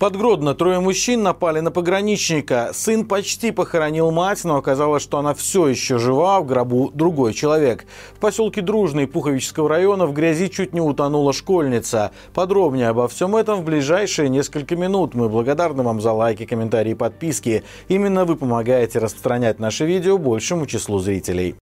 Под Гродно трое мужчин напали на пограничника. Сын почти похоронил мать, но оказалось, что она все еще жива, в гробу другой человек. В поселке Дружный Пуховичского района в грязи чуть не утонула школьница. Подробнее обо всем этом в ближайшие несколько минут. Мы благодарны вам за лайки, комментарии и подписки. Именно вы помогаете распространять наши видео большему числу зрителей.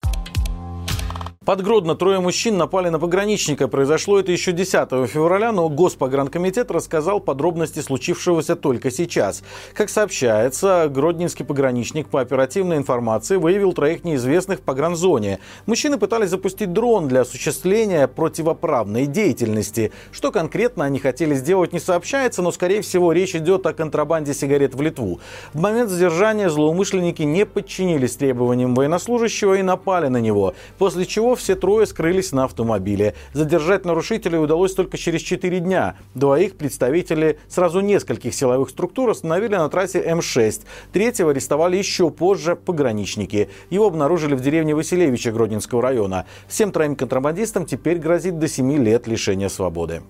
Под Гродно трое мужчин напали на пограничника. Произошло это еще 10 февраля, но Госпогранкомитет рассказал подробности случившегося только сейчас. Как сообщается, гродненский пограничник по оперативной информации выявил троих неизвестных в погранзоне. Мужчины пытались запустить дрон для осуществления противоправной деятельности. Что конкретно они хотели сделать, не сообщается, но, скорее всего, речь идет о контрабанде сигарет в Литву. В момент задержания злоумышленники не подчинились требованиям военнослужащего и напали на него, после чего все трое скрылись на автомобиле. Задержать нарушителей удалось только через 4 дня. Двоих представители сразу нескольких силовых структур остановили на трассе М6. Третьего арестовали еще позже пограничники. Его обнаружили в деревне Василевича Гродненского района. Всем троим контрабандистам теперь грозит до 7 лет лишения свободы.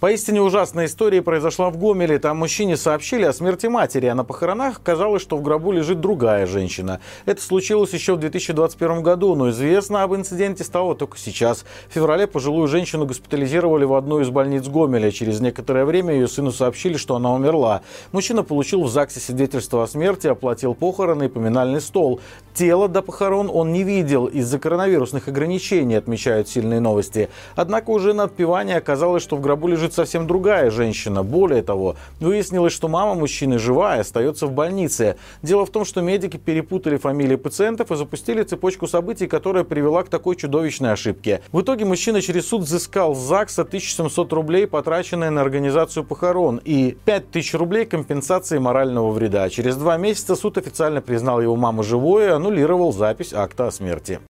Поистине ужасная история произошла в Гомеле. Там мужчине сообщили о смерти матери, а на похоронах оказалось, что в гробу лежит другая женщина. Это случилось еще в 2021 году, но известно об инциденте стало только сейчас. В феврале пожилую женщину госпитализировали в одну из больниц Гомеля. Через некоторое время ее сыну сообщили, что она умерла. Мужчина получил в ЗАГСе свидетельство о смерти, оплатил похороны и поминальный стол. Тело до похорон он не видел из-за коронавирусных ограничений, отмечают сильные новости. Однако уже на отпевании оказалось, что в гробу лежит совсем другая женщина. Более того, выяснилось, что мама мужчины жива и остается в больнице. Дело в том, что медики перепутали фамилии пациентов и запустили цепочку событий, которая привела к такой чудовищной ошибке. В итоге мужчина через суд взыскал с ЗАГСа 1700 рублей, потраченные на организацию похорон, и 5000 рублей компенсации морального вреда. Через 2 месяца суд официально признал его маму живой и аннулировал запись акта о смерти.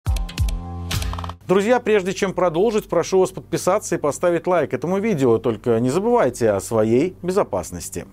Друзья, прежде чем продолжить, прошу вас подписаться и поставить лайк этому видео. Только не забывайте о своей безопасности.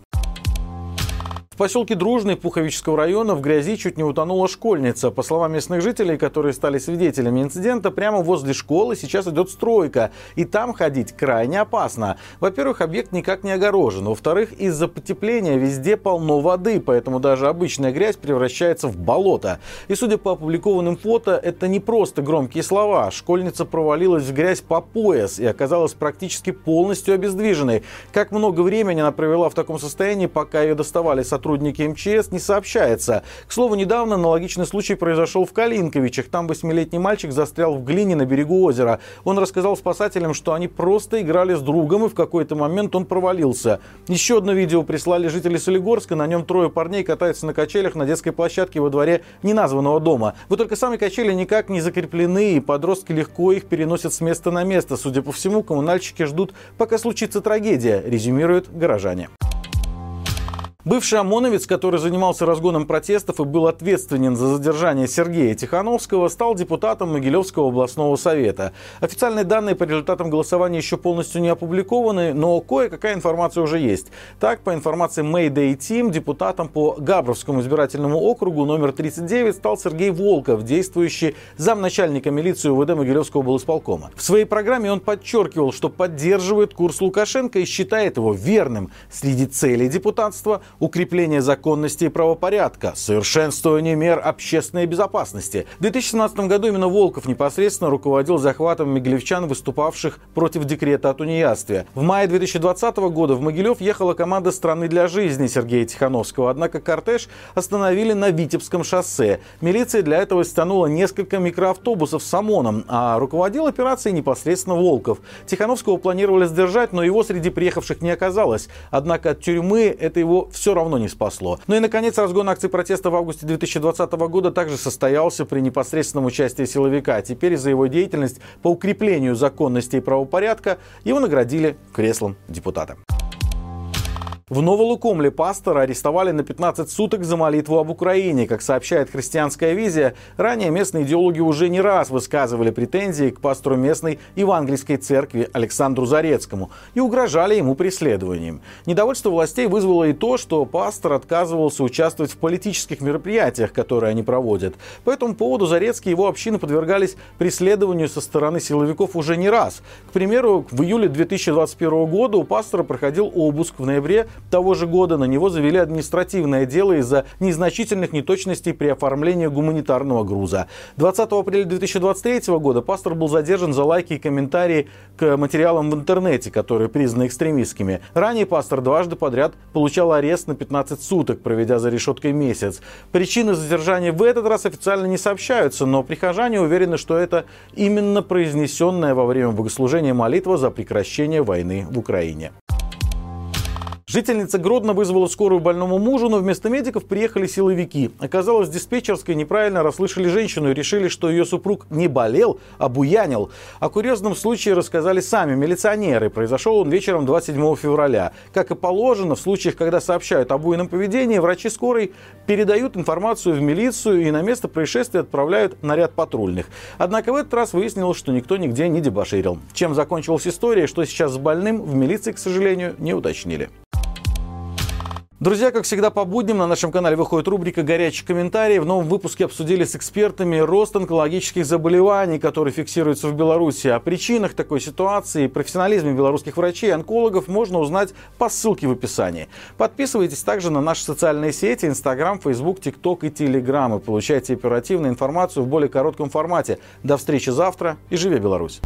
В поселке Дружный Пуховичского района в грязи чуть не утонула школьница. По словам местных жителей, которые стали свидетелями инцидента, прямо возле школы сейчас идет стройка, и там ходить крайне опасно. Во-первых, объект никак не огорожен. Во-вторых, из-за потепления везде полно воды, поэтому даже обычная грязь превращается в болото. И судя по опубликованным фото, это не просто громкие слова. Школьница провалилась в грязь по пояс и оказалась практически полностью обездвиженной. Как много времени она провела в таком состоянии, пока ее доставали сотрудники МЧС, не сообщается. К слову, недавно аналогичный случай произошел в Калинковичах. Там 8-летний мальчик застрял в глине на берегу озера. Он рассказал спасателям, что они просто играли с другом, и в какой-то момент он провалился. Еще одно видео прислали жители Солигорска. На нем трое парней катаются на качелях на детской площадке во дворе неназванного дома. Вот только сами качели никак не закреплены, и подростки легко их переносят с места на место. Судя по всему, коммунальщики ждут, пока случится трагедия, резюмируют горожане. Бывший ОМОНовец, который занимался разгоном протестов и был ответственен за задержание Сергея Тихановского, стал депутатом Могилевского областного совета. Официальные данные по результатам голосования еще полностью не опубликованы, но кое-какая информация уже есть. Так, по информации Mayday Team, депутатом по Габровскому избирательному округу номер 39 стал Сергей Волков, действующий замначальника милиции УВД Могилевского облсполкома. В своей программе он подчеркивал, что поддерживает курс Лукашенко и считает его верным. Среди целей депутатства – укрепление законности и правопорядка, совершенствование мер общественной безопасности. В 2017 году именно Волков непосредственно руководил захватом могилевчан, выступавших против декрета о тунеядстве. В мае 2020 года в Могилев ехала команда «Страны для жизни» Сергея Тихановского, однако кортеж остановили на Витебском шоссе. Милиция для этого стянула несколько микроавтобусов с ОМОНом, а руководил операцией непосредственно Волков. Тихановского планировали сдержать, но его среди приехавших не оказалось. Однако от тюрьмы это его все равно не спасло. Ну и, наконец, разгон акций протеста в августе 2020 года также состоялся при непосредственном участии силовика. Теперь за его деятельность по укреплению законности и правопорядка его наградили креслом депутата. В Новолукомле пастора арестовали на 15 суток за молитву об Украине. Как сообщает «Христианская визия», ранее местные идеологи уже не раз высказывали претензии к пастору местной евангельской церкви Александру Зарецкому и угрожали ему преследованием. Недовольство властей вызвало и то, что пастор отказывался участвовать в политических мероприятиях, которые они проводят. По этому поводу Зарецкий и его община подвергались преследованию со стороны силовиков уже не раз. К примеру, в июле 2021 года у пастора проходил обыск. В ноябре того же года на него завели административное дело из-за незначительных неточностей при оформлении гуманитарного груза. 20 апреля 2023 года пастор был задержан за лайки и комментарии к материалам в интернете, которые признаны экстремистскими. Ранее пастор дважды подряд получал арест на 15 суток, проведя за решеткой месяц. Причины задержания в этот раз официально не сообщаются, но прихожане уверены, что это именно произнесенная во время богослужения молитва за прекращение войны в Украине. Жительница Гродно вызвала скорую больному мужу, но вместо медиков приехали силовики. Оказалось, в диспетчерской неправильно расслышали женщину и решили, что ее супруг не болел, а буянил. О курьезном случае рассказали сами милиционеры. Произошел он вечером 27 февраля. Как и положено, в случаях, когда сообщают о буйном поведении, врачи скорой передают информацию в милицию и на место происшествия отправляют наряд патрульных. Однако в этот раз выяснилось, что никто нигде не дебоширил. Чем закончилась история и что сейчас с больным, в милиции, к сожалению, не уточнили. Друзья, как всегда по будням на нашем канале выходит рубрика «Горячие комментарии». В новом выпуске обсудили с экспертами рост онкологических заболеваний, которые фиксируются в Беларуси. О причинах такой ситуации и профессионализме белорусских врачей и онкологов можно узнать по ссылке в описании. Подписывайтесь также на наши социальные сети: Instagram, Facebook, TikTok и Telegram. И получайте оперативную информацию в более коротком формате. До встречи завтра и живи Беларусь!